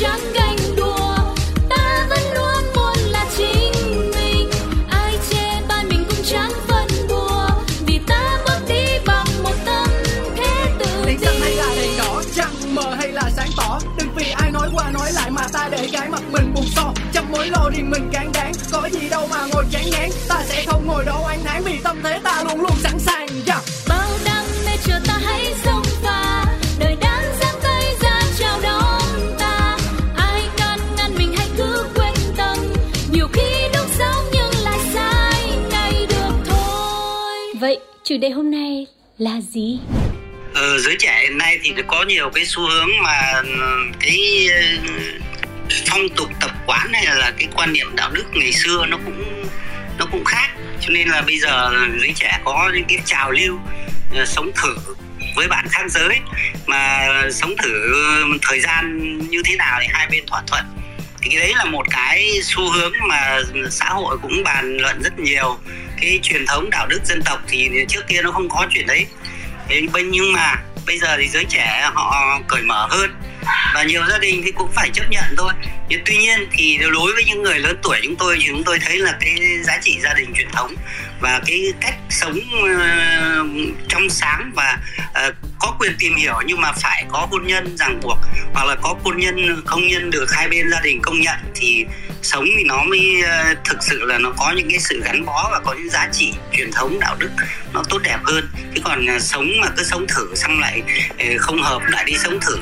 trắng ganh đùa, ta vẫn luôn muốn là chính mình, ai chê bai mình cũng chẳng phân bùa, vì ta bước đi bằng một tâm thế tự tin. Đèn xanh hay là đèn đỏ, trăng mờ hay là sáng tỏ, đừng vì ai nói qua nói lại mà ta để cái mặt mình buồn so, trong mối lo riêng mình cán đáng, có gì đâu mà ngồi chán ngán, ta sẽ không ngồi đâu oán thán vì tâm thế ta luôn luôn sẵn sàng. Bao đam mê chờ ta hãy xông pha. Vậy chủ đề hôm nay là gì? Giới trẻ hiện nay thì có nhiều cái xu hướng mà cái phong tục tập quán hay là cái quan niệm đạo đức ngày xưa nó cũng khác. Cho nên là bây giờ giới trẻ có những cái trào lưu sống thử với bạn khác giới, mà sống thử thời gian như thế nào thì hai bên thỏa thuận. Thì cái đấy là một cái xu hướng mà xã hội cũng bàn luận rất nhiều. Cái truyền thống đạo đức dân tộc thì trước kia nó không có chuyện đấy. Nhưng mà bây giờ thì giới trẻ họ cởi mở hơn, và nhiều gia đình thì cũng phải chấp nhận thôi. Nhưng tuy nhiên thì đối với những người lớn tuổi chúng tôi, thì chúng tôi thấy là cái giá trị gia đình truyền thống và cái cách sống trong sáng và có quyền tìm hiểu, nhưng mà phải có hôn nhân ràng buộc, hoặc là có hôn nhân công nhân được hai bên gia đình công nhận thì sống thì nó mới thực sự là nó có những cái sự gắn bó và có những giá trị truyền thống đạo đức nó tốt đẹp hơn. Chứ còn sống mà cứ sống thử xong lại không hợp lại đi sống thử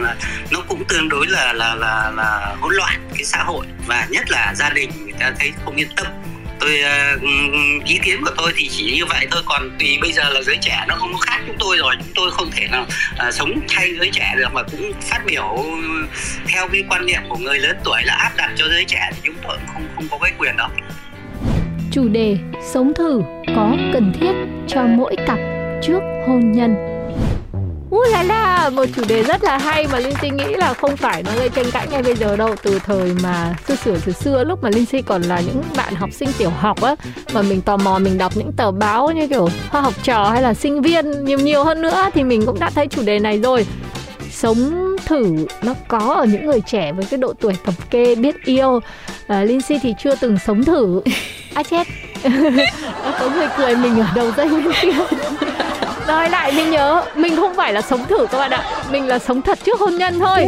là nó cũng tương đối là hỗn loạn cái xã hội, và nhất là gia đình người ta thấy không yên tâm. Tôi ý kiến của tôi thì chỉ như vậy thôi, còn tùy bây giờ là giới trẻ nó không có khác chúng tôi rồi, chúng tôi không thể nào sống thay giới trẻ được, mà cũng phát biểu theo cái quan niệm của người lớn tuổi là áp đặt cho giới trẻ thì chúng tôi cũng không có cái quyền đó. Chủ đề sống thử có cần thiết cho mỗi cặp trước hôn nhân. Là một chủ đề rất là hay mà Linh Chi nghĩ là không phải nó gây tranh cãi ngay bây giờ đâu. Từ thời mà xưa lúc mà Linh Chi còn là những bạn học sinh tiểu học á, mà mình tò mò mình đọc những tờ báo như kiểu Hoa Học Trò hay là Sinh Viên nhiều hơn nữa thì mình cũng đã thấy chủ đề này rồi. Sống thử nó có ở những người trẻ với cái độ tuổi cập kê biết yêu. Linh Chi thì chưa từng sống thử. Chết. Có người cười mình ở đầu dây bên kia. Nói lại mình nhớ, mình không phải là sống thử các bạn ạ, mình là sống thật trước hôn nhân thôi.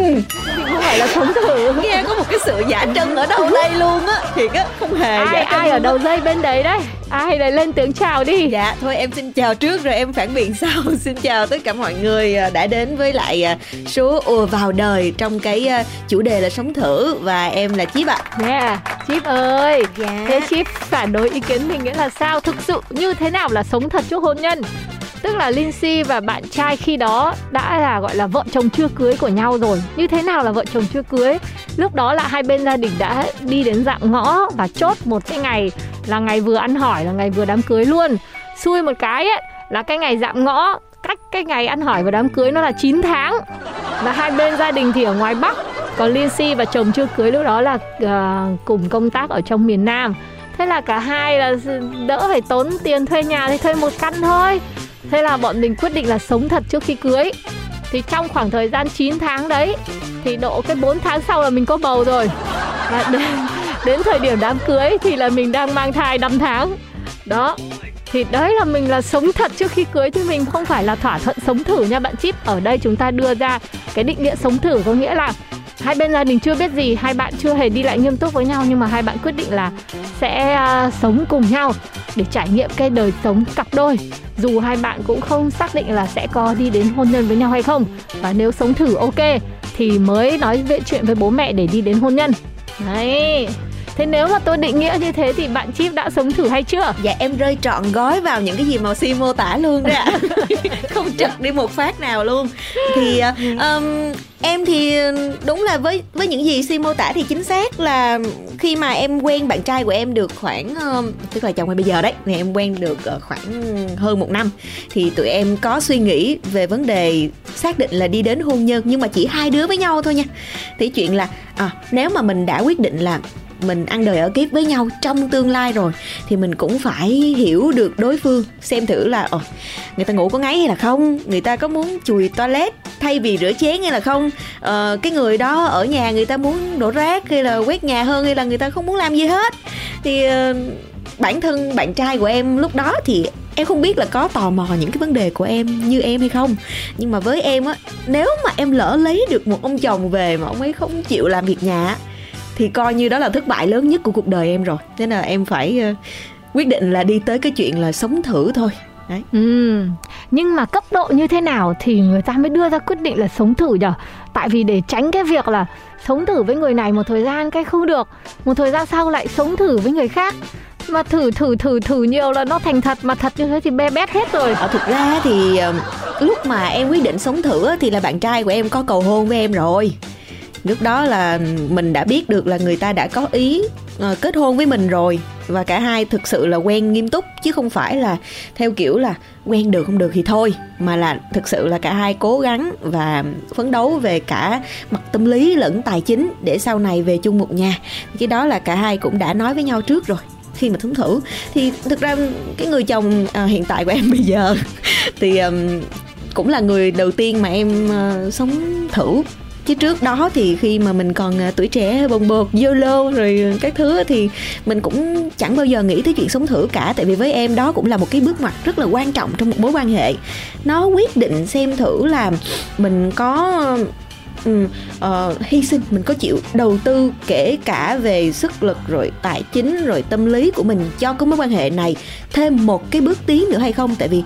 Mình không phải là sống thử. Nghe có một cái sự giả trân ở đầu đây luôn á, thiệt á, không hề ai ở đầu dây bên đấy đấy. Ai đây lên tiếng chào đi. Dạ, thôi em xin chào trước rồi em phản biện sau. Xin chào tất cả mọi người đã đến với lại số ùa vào đời trong cái chủ đề là sống thử, và em là Chip ạ. Dạ, Chip ơi. Dạ. Thế Chip phản đối ý kiến mình nghĩa là sao? Thực sự như thế nào là sống thật trước hôn nhân? Tức là Linh Si và bạn trai khi đó đã là gọi là vợ chồng chưa cưới của nhau rồi. Như thế nào là vợ chồng chưa cưới? Lúc đó là hai bên gia đình đã đi đến rạng ngõ và chốt một cái ngày là ngày vừa ăn hỏi là ngày vừa đám cưới luôn. Xui một cái ấy, là cái ngày rạng ngõ cách cái ngày ăn hỏi và đám cưới nó là 9 tháng. Và hai bên gia đình thì ở ngoài Bắc, còn Linh Si và chồng chưa cưới lúc đó là cùng công tác ở trong miền Nam. Thế là cả hai là đỡ phải tốn tiền thuê nhà thì thuê một căn thôi. Thế là bọn mình quyết định là sống thật trước khi cưới. Thì trong khoảng thời gian 9 tháng đấy thì độ cái 4 tháng sau là mình có bầu rồi. Và đến thời điểm đám cưới thì là mình đang mang thai 5 tháng. Đó. Thì đấy là mình là sống thật trước khi cưới, chứ mình không phải là thỏa thuận sống thử nha bạn Chip. Ở đây chúng ta đưa ra cái định nghĩa sống thử có nghĩa là hai bên gia đình chưa biết gì, hai bạn chưa hề đi lại nghiêm túc với nhau, nhưng mà hai bạn quyết định là sẽ sống cùng nhau để trải nghiệm cái đời sống cặp đôi, dù hai bạn cũng không xác định là sẽ có đi đến hôn nhân với nhau hay không. Và nếu sống thử ok thì mới nói về chuyện với bố mẹ để đi đến hôn nhân. Đấy. Thế nếu mà tôi định nghĩa như thế thì bạn Chip đã sống thử hay chưa? Dạ em rơi trọn gói vào những cái gì mà Si mô tả luôn đấy ạ. Không trật đi một phát nào luôn. Thì em thì đúng là với những gì Si mô tả thì chính xác là khi mà em quen bạn trai của em được khoảng tức là chồng em bây giờ đấy, thì em quen được khoảng hơn một năm. Thì tụi em có suy nghĩ về vấn đề xác định là đi đến hôn nhân, nhưng mà chỉ hai đứa với nhau thôi nha. Thì chuyện là nếu mà mình đã quyết định là mình ăn đời ở kiếp với nhau trong tương lai rồi thì mình cũng phải hiểu được đối phương, xem thử là người ta ngủ có ngáy hay là không, người ta có muốn chùi toilet thay vì rửa chén hay là không, cái người đó ở nhà người ta muốn đổ rác hay là quét nhà hơn hay là người ta không muốn làm gì hết. Thì bản thân bạn trai của em lúc đó thì em không biết là có tò mò những cái vấn đề của em như em hay không, nhưng mà với em á, nếu mà em lỡ lấy được một ông chồng về mà ông ấy không chịu làm việc nhà thì coi như đó là thất bại lớn nhất của cuộc đời em rồi. Nên là em phải quyết định là đi tới cái chuyện là sống thử thôi. Đấy. Nhưng mà cấp độ như thế nào thì người ta mới đưa ra quyết định là sống thử nhở? Tại vì để tránh cái việc là sống thử với người này một thời gian cái không được, một thời gian sau lại sống thử với người khác, mà thử nhiều là nó thành thật, mà thật như thế thì bê bét hết rồi. Thực ra thì lúc mà em quyết định sống thử thì là bạn trai của em có cầu hôn với em rồi. Lúc đó là mình đã biết được là người ta đã có ý kết hôn với mình rồi, và cả hai thực sự là quen nghiêm túc, chứ không phải là theo kiểu là quen được không được thì thôi, mà là thực sự là cả hai cố gắng và phấn đấu về cả mặt tâm lý lẫn tài chính để sau này về chung một nhà. Cái đó là cả hai cũng đã nói với nhau trước rồi khi mà sống thử. Thì thực ra cái người chồng hiện tại của em bây giờ thì cũng là người đầu tiên mà em sống thử. Chứ trước đó thì khi mà mình còn tuổi trẻ, bồng bột, YOLO rồi các thứ thì mình cũng chẳng bao giờ nghĩ tới chuyện sống thử cả. Tại vì với em đó cũng là một cái bước ngoặt rất là quan trọng trong một mối quan hệ. Nó quyết định xem thử là mình có hy sinh, mình có chịu đầu tư kể cả về sức lực rồi tài chính rồi tâm lý của mình cho cái mối quan hệ này thêm một cái bước tiến nữa hay không. Tại vì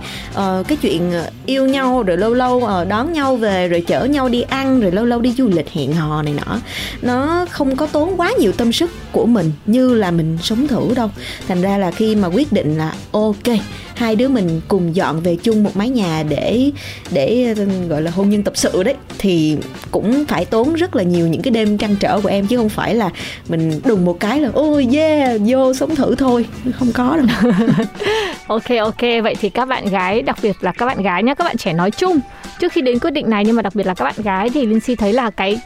cái chuyện yêu nhau rồi lâu lâu đón nhau về rồi chở nhau đi ăn rồi lâu lâu đi du lịch hẹn hò này nọ, nó không có tốn quá nhiều tâm sức của mình như là mình sống thử đâu. Thành ra là khi mà quyết định là ok, hai đứa mình cùng dọn về chung một mái nhà để gọi là hôn nhân tập sự đấy, thì cũng phải tốn rất là nhiều những cái đêm trăn trở của em, chứ không phải là mình đùng một cái là ôi yeah, vô sống thử thôi, không có đâu. Ok, vậy thì các bạn gái, đặc biệt là các bạn gái nhé, các bạn trẻ nói chung trước khi đến quyết định này, nhưng mà đặc biệt là các bạn gái thì Linh Si thấy là cái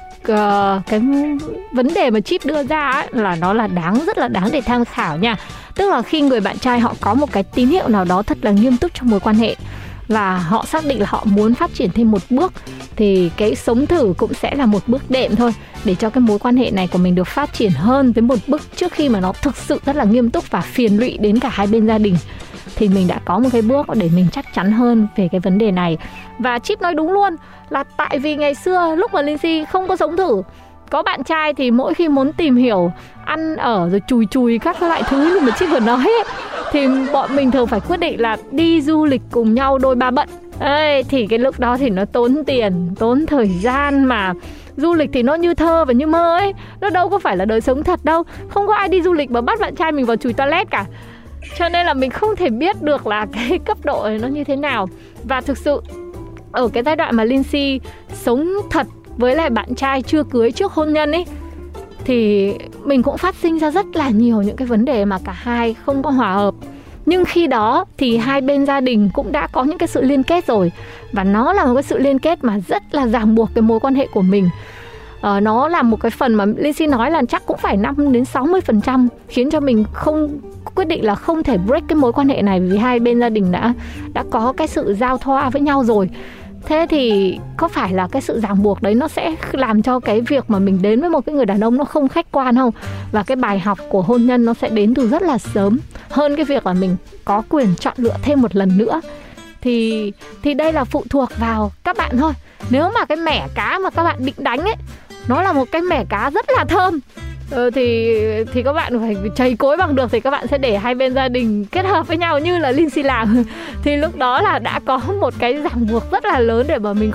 vấn đề mà Chip đưa ra ấy, là nó là rất là đáng để tham khảo nha. Tức là khi người bạn trai họ có một cái tín hiệu nào đó thật là nghiêm túc trong mối quan hệ và họ xác định là họ muốn phát triển thêm một bước, thì cái sống thử cũng sẽ là một bước đệm thôi để cho cái mối quan hệ này của mình được phát triển hơn với một bước trước khi mà nó thực sự rất là nghiêm túc và phiền lụy đến cả hai bên gia đình. Thì mình đã có một cái bước để mình chắc chắn hơn về cái vấn đề này. Và Chip nói đúng luôn, là tại vì ngày xưa lúc mà Linh Si không có sống thử, có bạn trai thì mỗi khi muốn tìm hiểu ăn ở rồi chùi các loại thứ mà Chip vừa nói ấy, thì bọn mình thường phải quyết định là đi du lịch cùng nhau đôi ba bận. Thì cái lúc đó thì nó tốn tiền, tốn thời gian, mà du lịch thì nó như thơ và như mơ ấy, nó đâu có phải là đời sống thật đâu. Không có ai đi du lịch mà bắt bạn trai mình vào chùi toilet cả. Cho nên là mình không thể biết được là cái cấp độ ấy nó như thế nào. Và thực sự ở cái giai đoạn mà Linh Si sống thật với lại bạn trai chưa cưới trước hôn nhân ấy, thì mình cũng phát sinh ra rất là nhiều những cái vấn đề mà cả hai không có hòa hợp. Nhưng khi đó thì hai bên gia đình cũng đã có những cái sự liên kết rồi, và nó là một cái sự liên kết mà rất là ràng buộc cái mối quan hệ của mình. Nó là một cái phần mà Linh Si nói là chắc cũng phải 5-60% khiến cho mình không quyết định là không thể break cái mối quan hệ này, vì hai bên gia đình đã có cái sự giao thoa với nhau rồi. Thế thì có phải là cái sự ràng buộc đấy nó sẽ làm cho cái việc mà mình đến với một cái người đàn ông nó không khách quan không? Và cái bài học của hôn nhân nó sẽ đến từ rất là sớm, hơn cái việc là mình có quyền chọn lựa thêm một lần nữa. Thì đây là phụ thuộc vào các bạn thôi. Nếu mà cái mẻ cá mà các bạn định đánh ấy, nó là một cái mẻ cá rất là thơm, thì các bạn phải chày cối bằng được, thì các bạn sẽ để hai bên gia đình kết hợp với nhau như là Linh Si làm. Thì lúc đó là đã có một cái ràng buộc rất là lớn để mà mình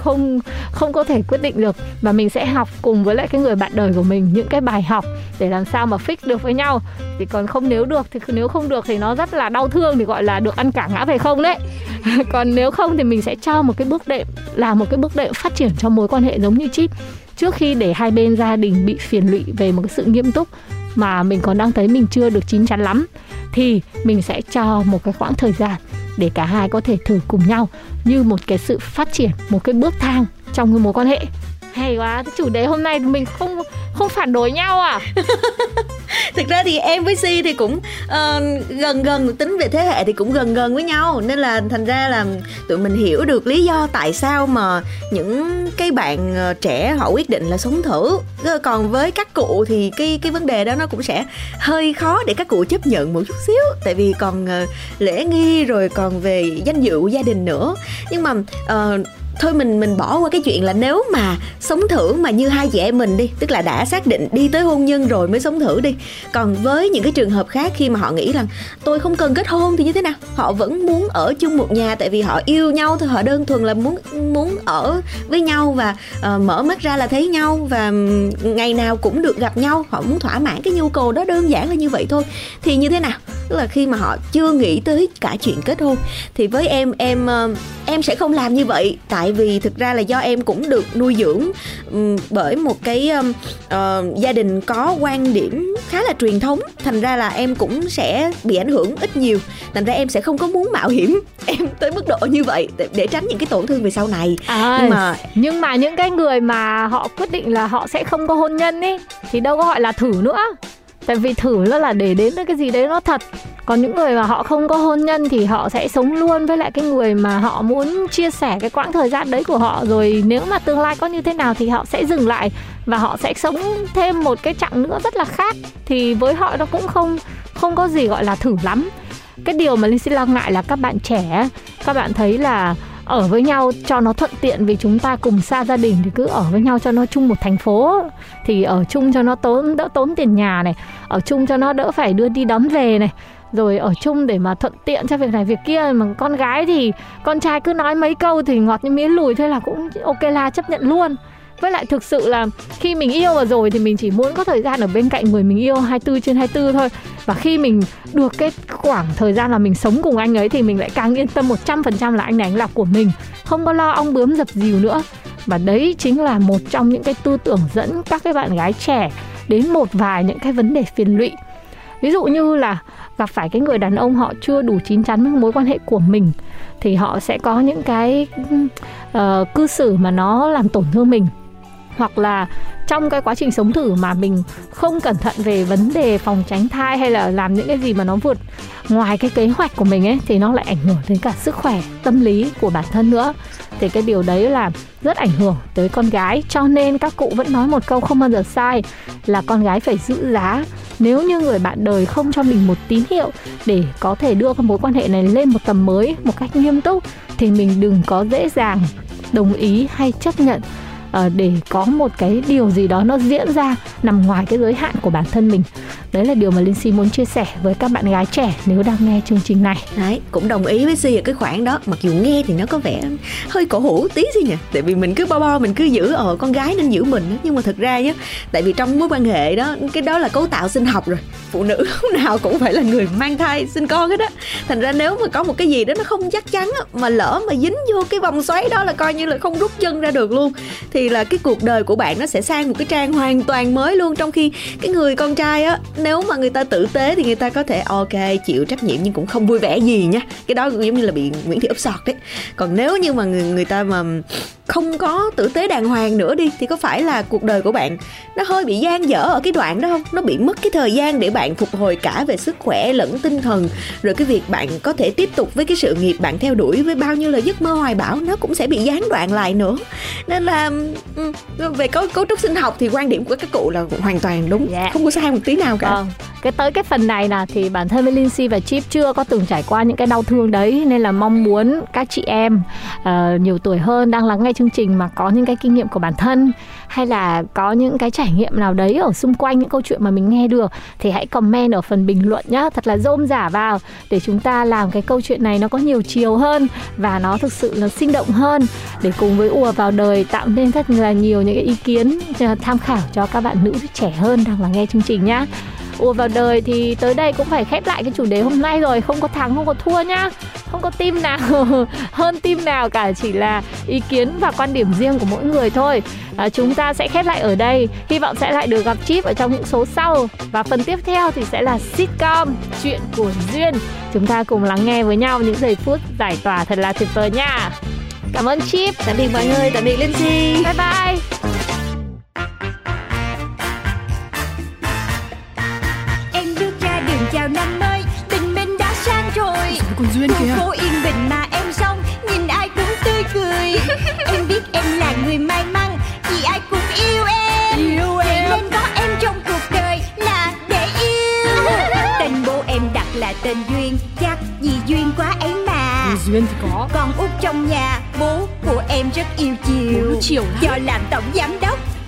không có thể quyết định được, và mình sẽ học cùng với lại cái người bạn đời của mình những cái bài học để làm sao mà fix được với nhau. Thì còn không, nếu không được thì nó rất là đau thương, thì gọi là được ăn cả ngã về không đấy. Còn nếu không thì mình sẽ cho một cái bước đệm, là một cái bước đệm phát triển cho mối quan hệ giống như Chip, trước khi để hai bên gia đình bị phiền lụy về một cái sự nghiêm túc mà mình còn đang thấy mình chưa được chín chắn lắm, thì mình sẽ cho một cái khoảng thời gian để cả hai có thể thử cùng nhau như một cái sự phát triển, một cái bước thang trong cái mối quan hệ. Hay quá, cái chủ đề hôm nay mình không phản đối nhau à? Thực ra thì em với Si thì cũng gần tính về thế hệ thì cũng gần với nhau, nên là thành ra là tụi mình hiểu được lý do tại sao mà những cái bạn trẻ họ quyết định là sống thử. Còn với các cụ thì cái vấn đề đó nó cũng sẽ hơi khó để các cụ chấp nhận một chút xíu, tại vì còn lễ nghi rồi còn về danh dự của gia đình nữa. Nhưng mà thôi mình bỏ qua cái chuyện là nếu mà sống thử mà như hai chị em mình đi, tức là đã xác định đi tới hôn nhân rồi mới sống thử đi. Còn với những cái trường hợp khác, khi mà họ nghĩ rằng tôi không cần kết hôn thì như thế nào, họ vẫn muốn ở chung một nhà, tại vì họ yêu nhau thôi, họ đơn thuần là muốn ở với nhau và mở mắt ra là thấy nhau và ngày nào cũng được gặp nhau, họ muốn thỏa mãn cái nhu cầu đó, đơn giản là như vậy thôi. Thì như thế nào? Tức là khi mà họ chưa nghĩ tới cả chuyện kết hôn thì với em sẽ không làm như vậy. Tại vì thực ra là do em cũng được nuôi dưỡng bởi một cái gia đình có quan điểm khá là truyền thống, thành ra là em cũng sẽ bị ảnh hưởng ít nhiều, thành ra em sẽ không có muốn mạo hiểm em tới mức độ như vậy để tránh những cái tổn thương về sau này. Nhưng mà những cái người mà họ quyết định là họ sẽ không có hôn nhân ấy thì đâu có gọi là thử nữa, tại vì thử nó là để đến cái gì đấy nó thật. Còn những người mà họ không có hôn nhân thì họ sẽ sống luôn với lại cái người mà họ muốn chia sẻ cái quãng thời gian đấy của họ, rồi nếu mà tương lai có như thế nào thì họ sẽ dừng lại và họ sẽ sống thêm một cái chặng nữa rất là khác. Thì với họ nó cũng không có gì gọi là thử lắm. Cái điều mà Linh xin lo ngại là các bạn trẻ, các bạn thấy là ở với nhau cho nó thuận tiện, vì chúng ta cùng xa gia đình thì cứ ở với nhau cho nó chung một thành phố, thì ở chung cho nó đỡ tốn tiền nhà này, ở chung cho nó đỡ phải đưa đi đón về này, rồi ở chung để mà thuận tiện cho việc này việc kia. Mà con gái thì con trai cứ nói mấy câu thì ngọt như mía lùi thôi là cũng ok, là chấp nhận luôn. Với lại thực sự là khi mình yêu vào rồi thì mình chỉ muốn có thời gian ở bên cạnh người mình yêu 24/24 thôi. Và khi mình được cái khoảng thời gian là mình sống cùng anh ấy thì mình lại càng yên tâm 100% là anh này anh là của mình, không có lo ong bướm dập dìu nữa. Và đấy chính là một trong những cái tư tưởng dẫn các cái bạn gái trẻ đến một vài những cái vấn đề phiền lụy. Ví dụ như là gặp phải cái người đàn ông họ chưa đủ chín chắn với mối quan hệ của mình thì họ sẽ có những cái cư xử mà nó làm tổn thương mình. Hoặc là trong cái quá trình sống thử mà mình không cẩn thận về vấn đề phòng tránh thai hay là làm những cái gì mà nó vượt ngoài cái kế hoạch của mình ấy, thì nó lại ảnh hưởng đến cả sức khỏe, tâm lý của bản thân nữa. Thì cái điều đấy là rất ảnh hưởng tới con gái. Cho nên các cụ vẫn nói một câu không bao giờ sai là con gái phải giữ giá. Nếu như người bạn đời không cho mình một tín hiệu để có thể đưa cái mối quan hệ này lên một tầm mới một cách nghiêm túc thì mình đừng có dễ dàng đồng ý hay chấp nhận để có một cái điều gì đó nó diễn ra nằm ngoài cái giới hạn của bản thân mình. Đấy là điều mà Linh Si muốn chia sẻ với các bạn gái trẻ nếu đang nghe chương trình này. Đấy, cũng đồng ý với Si ở cái khoảng đó. Mặc dù nghe thì nó có vẻ hơi cổ hủ tí Si nhỉ, tại vì mình cứ mình cứ giữ con gái nên giữ mình. Nhưng mà thực ra nhá, tại vì trong mối quan hệ đó, cái đó là cấu tạo sinh học rồi, phụ nữ lúc nào cũng phải là người mang thai sinh con hết á. Thành ra nếu mà có một cái gì đó nó không chắc chắn mà lỡ mà dính vô cái vòng xoáy đó là coi như là không rút chân ra được luôn, thì là cái cuộc đời của bạn nó sẽ sang một cái trang hoàn toàn mới luôn. Trong khi cái người con trai á, nếu mà người ta tử tế thì người ta có thể ok, chịu trách nhiệm nhưng cũng không vui vẻ gì nha, cái đó cũng giống như là bị Nguyễn Thị úp sọt đấy. Còn nếu như mà người ta mà không có tử tế đàng hoàng nữa đi thì có phải là cuộc đời của bạn nó hơi bị dang dở ở cái đoạn đó không? Nó bị mất cái thời gian để bạn phục hồi cả về sức khỏe lẫn tinh thần, rồi cái việc bạn có thể tiếp tục với cái sự nghiệp bạn theo đuổi với bao nhiêu là giấc mơ hoài bão nó cũng sẽ bị gián đoạn lại nữa. Nên là về cấu trúc sinh học thì quan điểm của các cụ là hoàn toàn đúng, không có sai một tí nào cả. Tới cái phần này là thì bản thân Linh Si và Chip chưa có từng trải qua những cái đau thương đấy, nên là mong muốn các chị em nhiều tuổi hơn đang lắng nghe chương trình mà có những cái kinh nghiệm của bản thân hay là có những cái trải nghiệm nào đấy ở xung quanh những câu chuyện mà mình nghe được thì hãy comment ở phần bình luận nhá, thật là rôm rả vào để chúng ta làm cái câu chuyện này nó có nhiều chiều hơn và nó thực sự là sinh động hơn, để cùng với ùa vào đời tạo nên rất là nhiều những cái ý kiến tham khảo cho các bạn nữ trẻ hơn đang lắng nghe chương trình nhá. Ùa vào đời thì tới đây cũng phải khép lại cái chủ đề hôm nay rồi, không có thắng không có thua nhá, không có team nào hơn team nào cả, chỉ là ý kiến và quan điểm riêng của mỗi người thôi. Chúng ta sẽ khép lại ở đây, hy vọng sẽ lại được gặp Chip ở trong những số sau, và phần tiếp theo thì sẽ là sitcom Chuyện của Duyên, chúng ta cùng lắng nghe với nhau những giây phút giải tỏa thật là tuyệt vời nha. Cảm ơn Chip, tạm biệt mọi người, tạm biệt Linh Si, bye bye. duyên thì có. Con út trong nhà, bố của em rất yêu chiều lắm. Do làm tổng giám đốc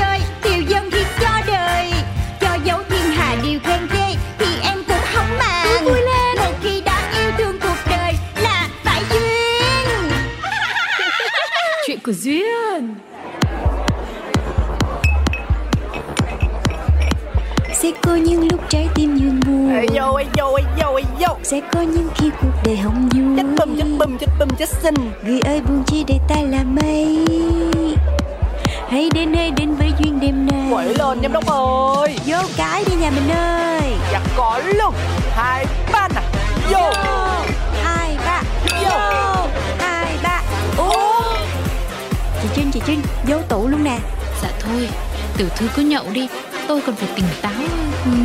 chơi, tiêu dân thì cho đời. Cho dấu thiên hà điều khen ghê thì em cũng không màng. Vui lên. Một khi đã yêu thương cuộc đời là phải duyên. Chuyện của duyên. Sẽ có những lúc trái tim duyên buồn. Ê vô. Sẽ có những khi cuộc đời không vui. Chết bùm chết xin. Người ơi buồn chi để ta là mây. Hãy đến với duyên đêm nay. Quẩy lên em Đốc ơi. Vô cái đi nhà mình ơi. Dạ có luôn. 2, 3 nè. Vô. 2, 3. Vô. 2, 3. Ô. Chị Trinh, vô tủ luôn nè. Dạ thôi, tiểu thư cứ nhậu đi. Tôi còn phải tỉnh táo,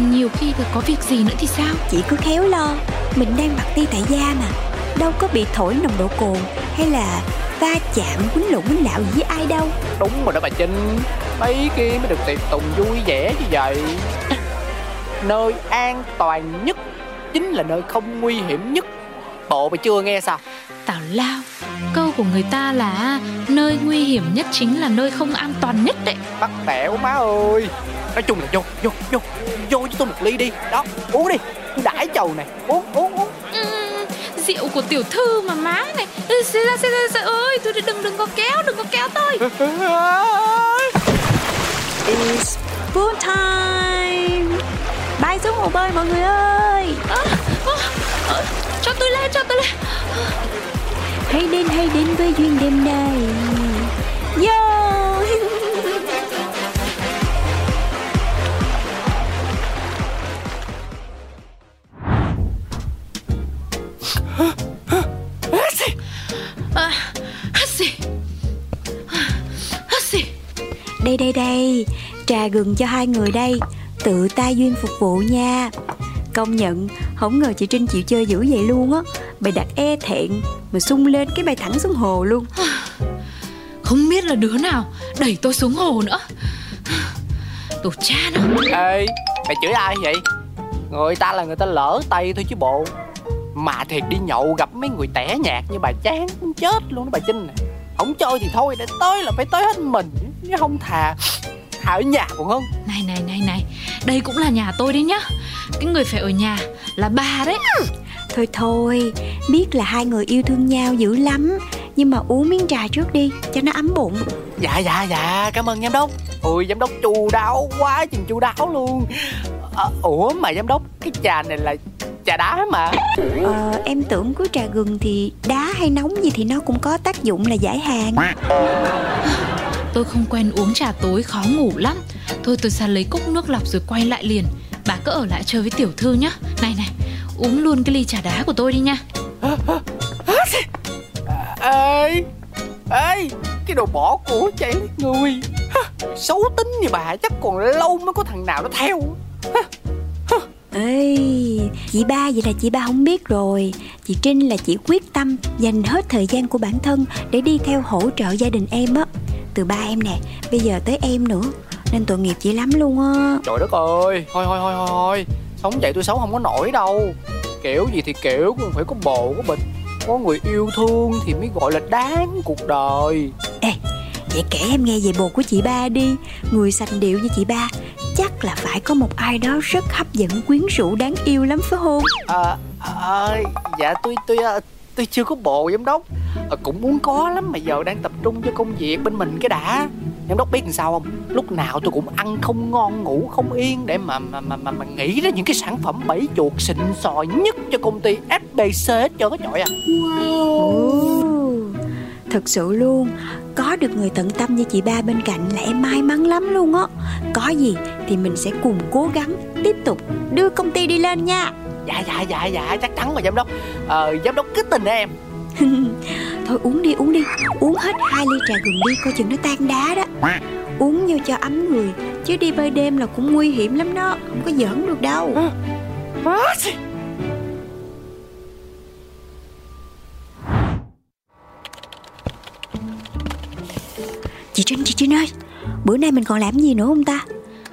nhiều khi có việc gì nữa thì sao? Chị cứ khéo lo, mình đang mặc ti tại gia mà. Đâu có bị thổi nồng độ cồn hay là va chạm quýnh lộn quýnh lạo gì với ai đâu. Đúng rồi đó bà Trinh, mấy kia mới được tiệc tùng vui vẻ như vậy. Nơi an toàn nhất chính là nơi không nguy hiểm nhất. Bộ mà chưa nghe sao? Tào lao, câu của người ta là nơi nguy hiểm nhất chính là nơi không an toàn nhất đấy. Bắt bẻo má ơi. Nói chung là vô với tôi một ly đi. Đó, uống đi, đãi chầu này. Uống. Rượu của tiểu thư mà má này. Xê ra ơi, thôi đừng có kéo tôi. It's pool time. Bay xuống hồ bơi mọi người ơi. Cho tôi lên. Hãy đến với duyên đêm nay. Yo. Đây, trà gừng cho hai người đây. Tự tay Duyên phục vụ nha. Công nhận, không ngờ chị Trinh chịu chơi dữ vậy luôn á. Bày đặt e thẹn mà sung lên cái bay thẳng xuống hồ luôn. Không biết là đứa nào đẩy tôi xuống hồ nữa. Tổ cha nó. Ê, mày chửi ai vậy? Người ta lỡ tay thôi chứ bộ. Mà thiệt đi nhậu gặp mấy người tẻ nhạt như bà chán cũng chết luôn đó bà Trinh này. Không chơi thì thôi, để tới là phải tới hết mình. Nếu không thà ở nhà cũng không. Này, đây cũng là nhà tôi đấy nhá. Cái người phải ở nhà là bà đấy. Thôi, biết là hai người yêu thương nhau dữ lắm, nhưng mà uống miếng trà trước đi, cho nó ấm bụng. Dạ, cảm ơn giám đốc. Ôi, giám đốc chu đáo quá chừng chu đáo luôn. Ủa mà giám đốc, cái trà này là trà đá mà. Em tưởng cứ trà gừng thì đá hay nóng gì thì nó cũng có tác dụng là giải hàn. Tôi không quen uống trà tối, khó ngủ lắm. Thôi tôi ra lấy cốc nước lọc rồi quay lại liền. Bà cứ ở lại chơi với tiểu thư nhá. Này, uống luôn cái ly trà đá của tôi đi nha. Ê, cái đồ bỏ của chảy người. Xấu tính như bà chắc còn lâu mới có thằng nào nó theo. Ê, chị ba vậy là chị ba không biết rồi. Chị Trinh là chị quyết tâm dành hết thời gian của bản thân để đi theo hỗ trợ gia đình em á. Từ ba em nè, bây giờ tới em nữa. Nên tội nghiệp chị lắm luôn á. Trời đất ơi, thôi. Sống vậy tôi sống không có nổi đâu. Kiểu gì thì kiểu, cũng phải có bồ, có bịch. Có người yêu thương thì mới gọi là đáng cuộc đời. Ê, vậy kể em nghe về bồ của chị ba đi. Người sành điệu như chị ba chắc là phải có một ai đó rất hấp dẫn, quyến rũ, đáng yêu lắm phải không? Dạ tôi chưa có bồ giám đốc. Cũng muốn có lắm mà giờ đang tập trung cho công việc bên mình cái đã. Giám đốc biết làm sao không? Lúc nào tôi cũng ăn không ngon, ngủ không yên để mà nghĩ ra những cái sản phẩm bẫy chuột xịn sò nhất cho công ty FBC cho cái chọi à. Wow. Thật sự luôn, có được người tận tâm như chị ba bên cạnh là em may mắn lắm luôn á. Có gì thì mình sẽ cùng cố gắng tiếp tục đưa công ty đi lên nha. Dạ, chắc chắn mà giám đốc. Giám đốc cứ tin em. Thôi uống đi. Uống hết 2 ly trà gừng đi, coi chừng nó tan đá đó. Uống vô cho ấm người, chứ đi bơi đêm là cũng nguy hiểm lắm đó. Không có giỡn được đâu. Chị Trinh ơi, bữa nay mình còn làm gì nữa không ta?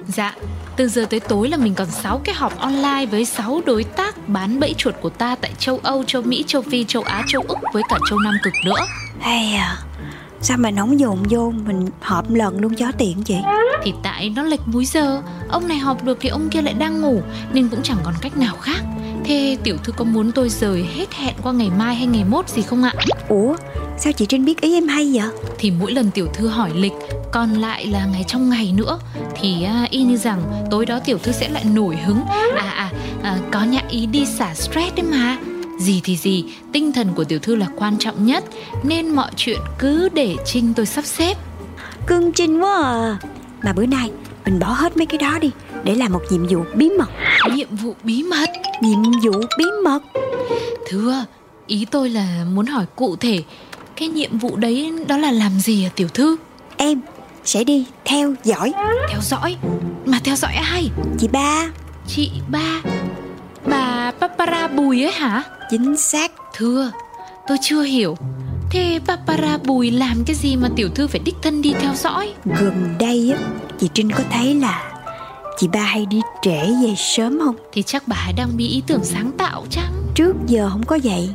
Dạ, từ giờ tới tối là mình còn 6 cái họp online với 6 đối tác bán bẫy chuột của ta tại châu Âu, châu Mỹ, châu Phi, châu Á, châu Úc với cả châu Nam Cực nữa. Hay à, sao mà nóng dồn vô mình họp lần luôn cho tiện chị? Thì tại nó lệch múi giờ, ông này họp được thì ông kia lại đang ngủ, nên cũng chẳng còn cách nào khác. Thế tiểu thư có muốn tôi rời hết hẹn qua ngày mai hay ngày mốt gì không ạ? Ủa, sao chị Trinh biết ý em hay vậy? Thì mỗi lần tiểu thư hỏi lịch, còn lại là ngày trong ngày nữa, thì y như rằng tối đó tiểu thư sẽ lại nổi hứng. Có nhã ý đi xả stress đấy mà. Gì thì gì, tinh thần của tiểu thư là quan trọng nhất, nên mọi chuyện cứ để Trinh tôi sắp xếp. Cưng Trinh quá à. Mà bữa nay mình bỏ hết mấy cái đó đi, để làm một nhiệm vụ bí mật. Nhiệm vụ bí mật? Thưa, ý tôi là muốn hỏi cụ thể cái nhiệm vụ đấy đó là làm gì à tiểu thư? Em sẽ đi theo dõi. Theo dõi? Mà theo dõi ai? Chị Ba. Chị Ba? Bà Papara Bùi ấy hả? Chính xác. Thưa, tôi chưa hiểu. Thế Papara Bùi làm cái gì mà tiểu thư phải đích thân đi theo dõi? Gần đây á, chị Trinh có thấy là chị Ba hay đi trễ về sớm không? Thì chắc bà đang bị ý tưởng sáng tạo chăng? Trước giờ không có vậy.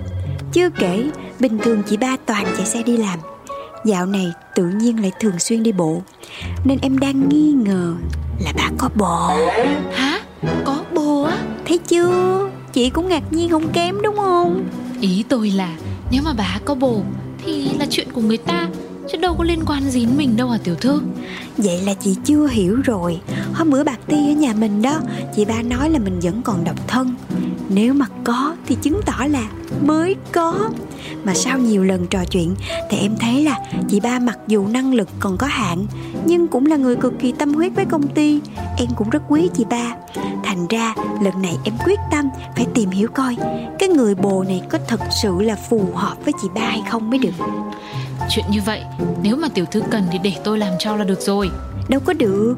Chưa kể, bình thường chị Ba toàn chạy xe đi làm, dạo này tự nhiên lại thường xuyên đi bộ, nên em đang nghi ngờ là bà có bồ. Hả? Có bồ á? Thấy chưa? Chị cũng ngạc nhiên không kém đúng không? Ý tôi là nếu mà bà có bồ thì là chuyện của người ta, chứ đâu có liên quan gì đến mình đâu à tiểu thư. Vậy là chị chưa hiểu rồi. Hôm bữa bạc ti ở nhà mình đó, chị Ba nói là mình vẫn còn độc thân. Nếu mà có thì chứng tỏ là mới có. Mà sau nhiều lần trò chuyện thì em thấy là chị Ba mặc dù năng lực còn có hạn, nhưng cũng là người cực kỳ tâm huyết với công ty. Em cũng rất quý chị Ba. Thành ra lần này em quyết tâm phải tìm hiểu coi cái người bồ này có thật sự là phù hợp với chị Ba hay không mới được. Chuyện như vậy nếu mà tiểu thư cần thì để tôi làm cho là được rồi. Đâu có được.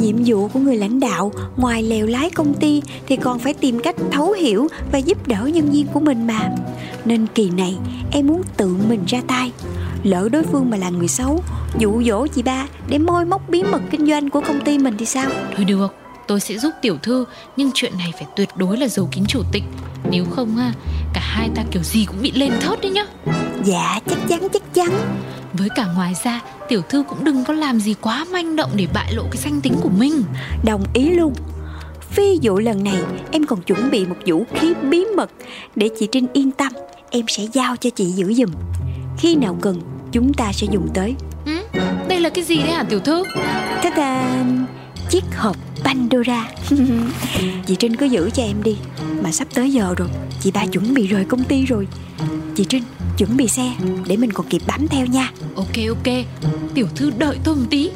Nhiệm vụ của người lãnh đạo ngoài lèo lái công ty thì còn phải tìm cách thấu hiểu và giúp đỡ nhân viên của mình mà. Nên kỳ này em muốn tự mình ra tay. Lỡ đối phương mà là người xấu, dụ dỗ chị Ba để moi móc bí mật kinh doanh của công ty mình thì sao? Thôi được, tôi sẽ giúp tiểu thư, nhưng chuyện này phải tuyệt đối là giấu kín chủ tịch. Nếu không ha, cả hai ta kiểu gì cũng bị lên thớt đấy nhá. Dạ, chắc chắn. Với cả ngoài ra, tiểu thư cũng đừng có làm gì quá manh động để bại lộ cái danh tính của mình. Đồng ý luôn. Ví dụ lần này, em còn chuẩn bị một vũ khí bí mật để chị Trinh yên tâm, em sẽ giao cho chị giữ giùm. Khi nào cần, chúng ta sẽ dùng tới. Đây là cái gì đấy hả tiểu thư? Ta-da! Chiếc hộp Pandora. Chị Trinh cứ giữ cho em đi. Mà sắp tới giờ rồi, chị Ba chuẩn bị rời công ty rồi. Chị Trinh chuẩn bị xe để mình còn kịp bám theo nha. Ok, tiểu thư đợi tôi một tí.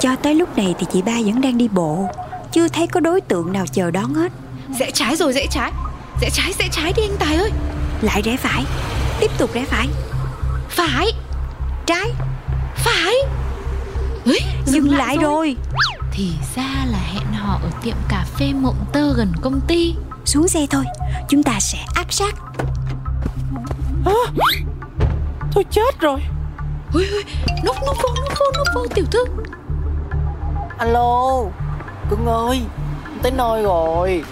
Cho tới lúc này thì chị Ba vẫn đang đi bộ, chưa thấy có đối tượng nào chờ đón hết. Rẽ trái rồi, rẽ trái đi anh Tài ơi. Lại rẽ phải, tiếp tục rẽ phải. Phải. Trái. Phải. Dừng lại rồi. Thì ra là hẹn họ ở tiệm cà phê Mộng Tơ gần công ty. Xuống xe thôi, chúng ta sẽ áp sát. Thôi chết rồi. Nó vô tiểu thư. Alo cưng ơi, em tới nơi rồi.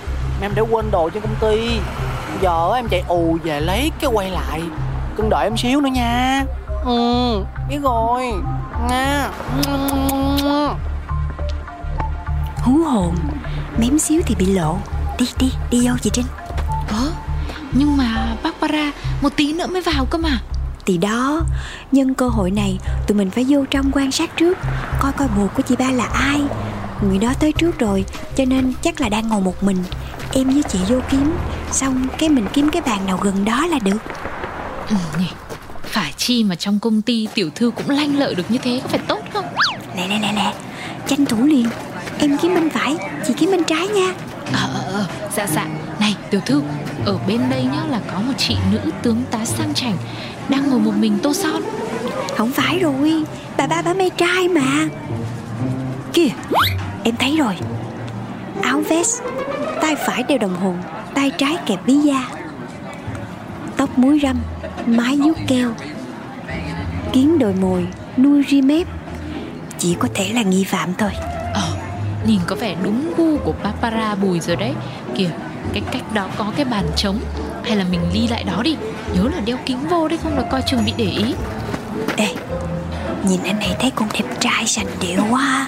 Em đã quên đồ trên công ty, giờ em chạy ù về lấy cái quay lại. Cưng đợi em xíu nữa nha. Biết rồi nha. Hú hồn, mém xíu thì bị lộ. Đi vô chị Trinh. Nhưng mà bác Para một tí nữa mới vào cơ mà. Thì đó, nhân cơ hội này tụi mình phải vô trong quan sát trước, coi bồ của chị Ba là ai. Người đó tới trước rồi, cho nên chắc là đang ngồi một mình. Em với chị vô kiếm, xong cái mình kiếm cái bàn nào gần đó là được. Phải chi mà trong công ty tiểu thư cũng lanh lợi được như thế, có phải tốt không? Nè, tranh thủ liền. Em kiếm bên phải, chị kiếm bên trái nha. Dạ dạ. Này tiểu thư, ở bên đây nhá là có một chị nữ tướng tá sang chảnh đang ngồi một mình tô son. Không phải rồi, bà mê trai mà. Kìa, em thấy rồi. Áo vest, tay phải đeo đồng hồ, tay trái kẹp bí da. Tóc muối râm, mái vuốt keo. Kiến đồi mồi, nuôi ri mép. Chỉ có thể là nghi phạm thôi. Nhìn có vẻ đúng gu của Papara Bùi rồi đấy. Kìa, cái cách đó có cái bàn trống. Hay là mình đi lại đó đi. Nhớ là đeo kính vô đấy, không là coi chừng bị để ý. Ê, nhìn anh này thấy con đẹp trai sành điệu quá.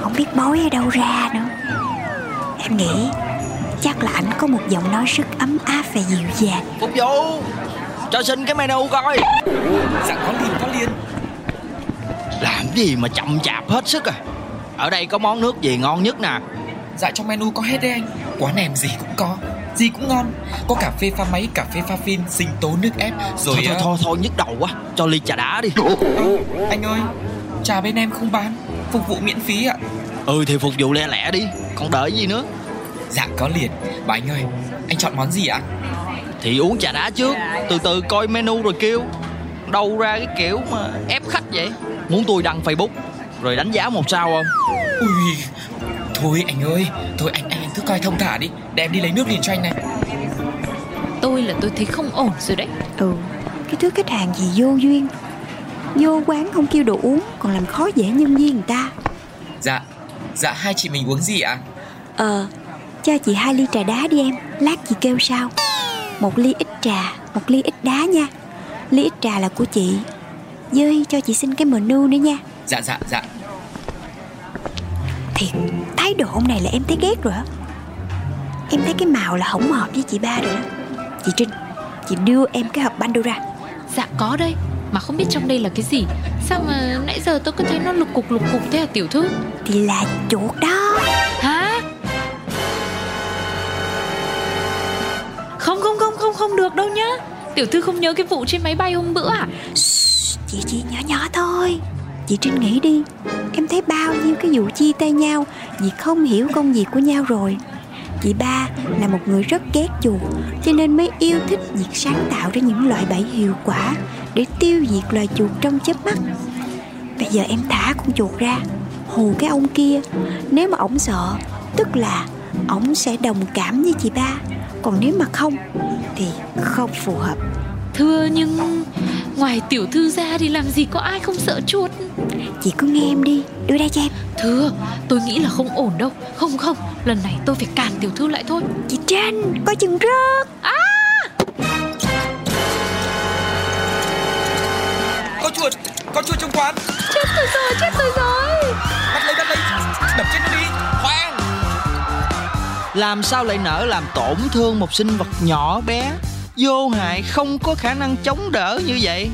Không biết bói ở đâu ra nữa. Em nghĩ chắc là ảnh có một giọng nói rất ấm áp và dịu dàng. Phục vụ, cho xin cái menu coi. Dạ có liền. Làm gì mà chậm chạp hết sức à. Ở đây có món nước gì ngon nhất nè? Dạ trong menu có hết đấy anh. Quán em gì cũng có, gì cũng ngon. Có cà phê pha máy, cà phê pha phin, sinh tố nước ép rồi. Thôi nhức đầu quá, cho ly trà đá đi. Anh ơi, trà bên em không bán, phục vụ miễn phí ạ. Thì phục vụ lẹ lẹ đi, còn đợi gì nữa. Dạ có liền. Bà anh ơi, anh chọn món gì ạ? Thì uống trà đá trước, từ từ coi menu rồi kêu. Đâu ra cái kiểu mà ép khách vậy. Muốn tôi đăng Facebook rồi đánh giá 1 sao không? Ui, thôi anh ơi, thôi anh cứ coi thông thả đi, để em đi lấy nước liền cho anh này. Tôi thấy không ổn rồi đấy. Cái thứ khách hàng gì vô duyên. Vô quán không kêu đồ uống, còn làm khó dễ nhân viên người ta. Dạ hai chị mình uống gì ạ? Cho chị 2 ly trà đá đi em, lát chị kêu sao. 1 ly ít trà, 1 ly ít đá nha. Ly ít trà là của chị. Dơi cho chị xin cái menu nữa nha. Dạ. Thiệt, thái độ hôm nay là em thấy ghét rồi á. Em thấy cái màu là không hợp với chị ba rồi đó. Chị Trinh, chị đưa em cái hộp Pandora. Dạ có đây, mà không biết trong đây là cái gì. Sao mà nãy giờ tôi cứ thấy nó lục cục thế hả tiểu thư? Thì là chuột đó. Hả? Không được đâu nhá. Tiểu thư không nhớ cái vụ trên máy bay hôm bữa à? Chị nhỏ thôi. Chị Trinh nghĩ đi, em thấy bao nhiêu cái vụ chia tay nhau vì không hiểu công việc của nhau rồi. Chị ba là một người rất ghét chuột, cho nên mới yêu thích việc sáng tạo ra những loại bẫy hiệu quả để tiêu diệt loài chuột trong chớp mắt. Bây giờ em thả con chuột ra, hù cái ông kia. Nếu mà ổng sợ, tức là ổng sẽ đồng cảm với chị ba. Còn nếu mà không, thì không phù hợp. Thưa nhưng ngoài tiểu thư ra thì làm gì có ai không sợ chuột. Chị cứ nghe em đi, đưa đây cho em. Thưa, tôi nghĩ là không ổn đâu. Không, lần này tôi phải cản tiểu thư lại thôi. Chị Trinh, coi chừng rớt. Có chuột trong quán. Chết tôi rồi. Bắt lấy, đập chết nó đi. Khoan, làm sao lại nỡ làm tổn thương một sinh vật nhỏ bé vô hại, không có khả năng chống đỡ như vậy.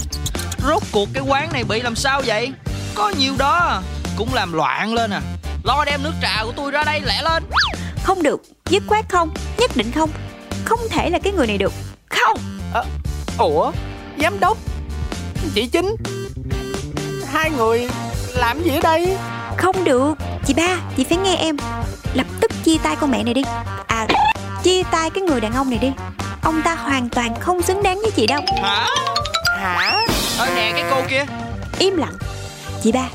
Rốt cuộc cái quán này bị làm sao vậy? Có nhiều đó, cũng làm loạn lên à. Lo đem nước trà của tôi ra đây lẹ lên. Không được, dứt khoát không, nhất định không. Không thể là cái người này được. Không. Ủa, giám đốc, chị Chính, hai người làm gì ở đây? Không được, chị ba, chị phải nghe em. Lập tức chia tay con mẹ này đi. Chia tay cái người đàn ông này đi. Ông ta hoàn toàn không xứng đáng với chị đâu. Hả? Nè cái cô kia. Im lặng. Chị ba,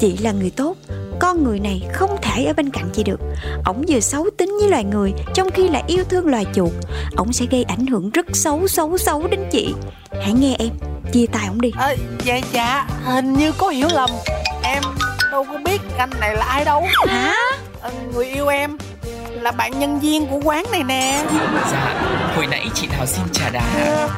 chị là người tốt. Con người này không thể ở bên cạnh chị được. Ổng vừa xấu tính với loài người, trong khi lại yêu thương loài chuột. Ổng sẽ gây ảnh hưởng rất xấu đến chị. Hãy nghe em, chia tay ổng đi. Dạ, hình như có hiểu lầm. Em đâu có biết anh này là ai đâu. Hả? Người yêu em là bạn nhân viên của quán này nè. Dạ, hồi nãy chị nào xin trà đá.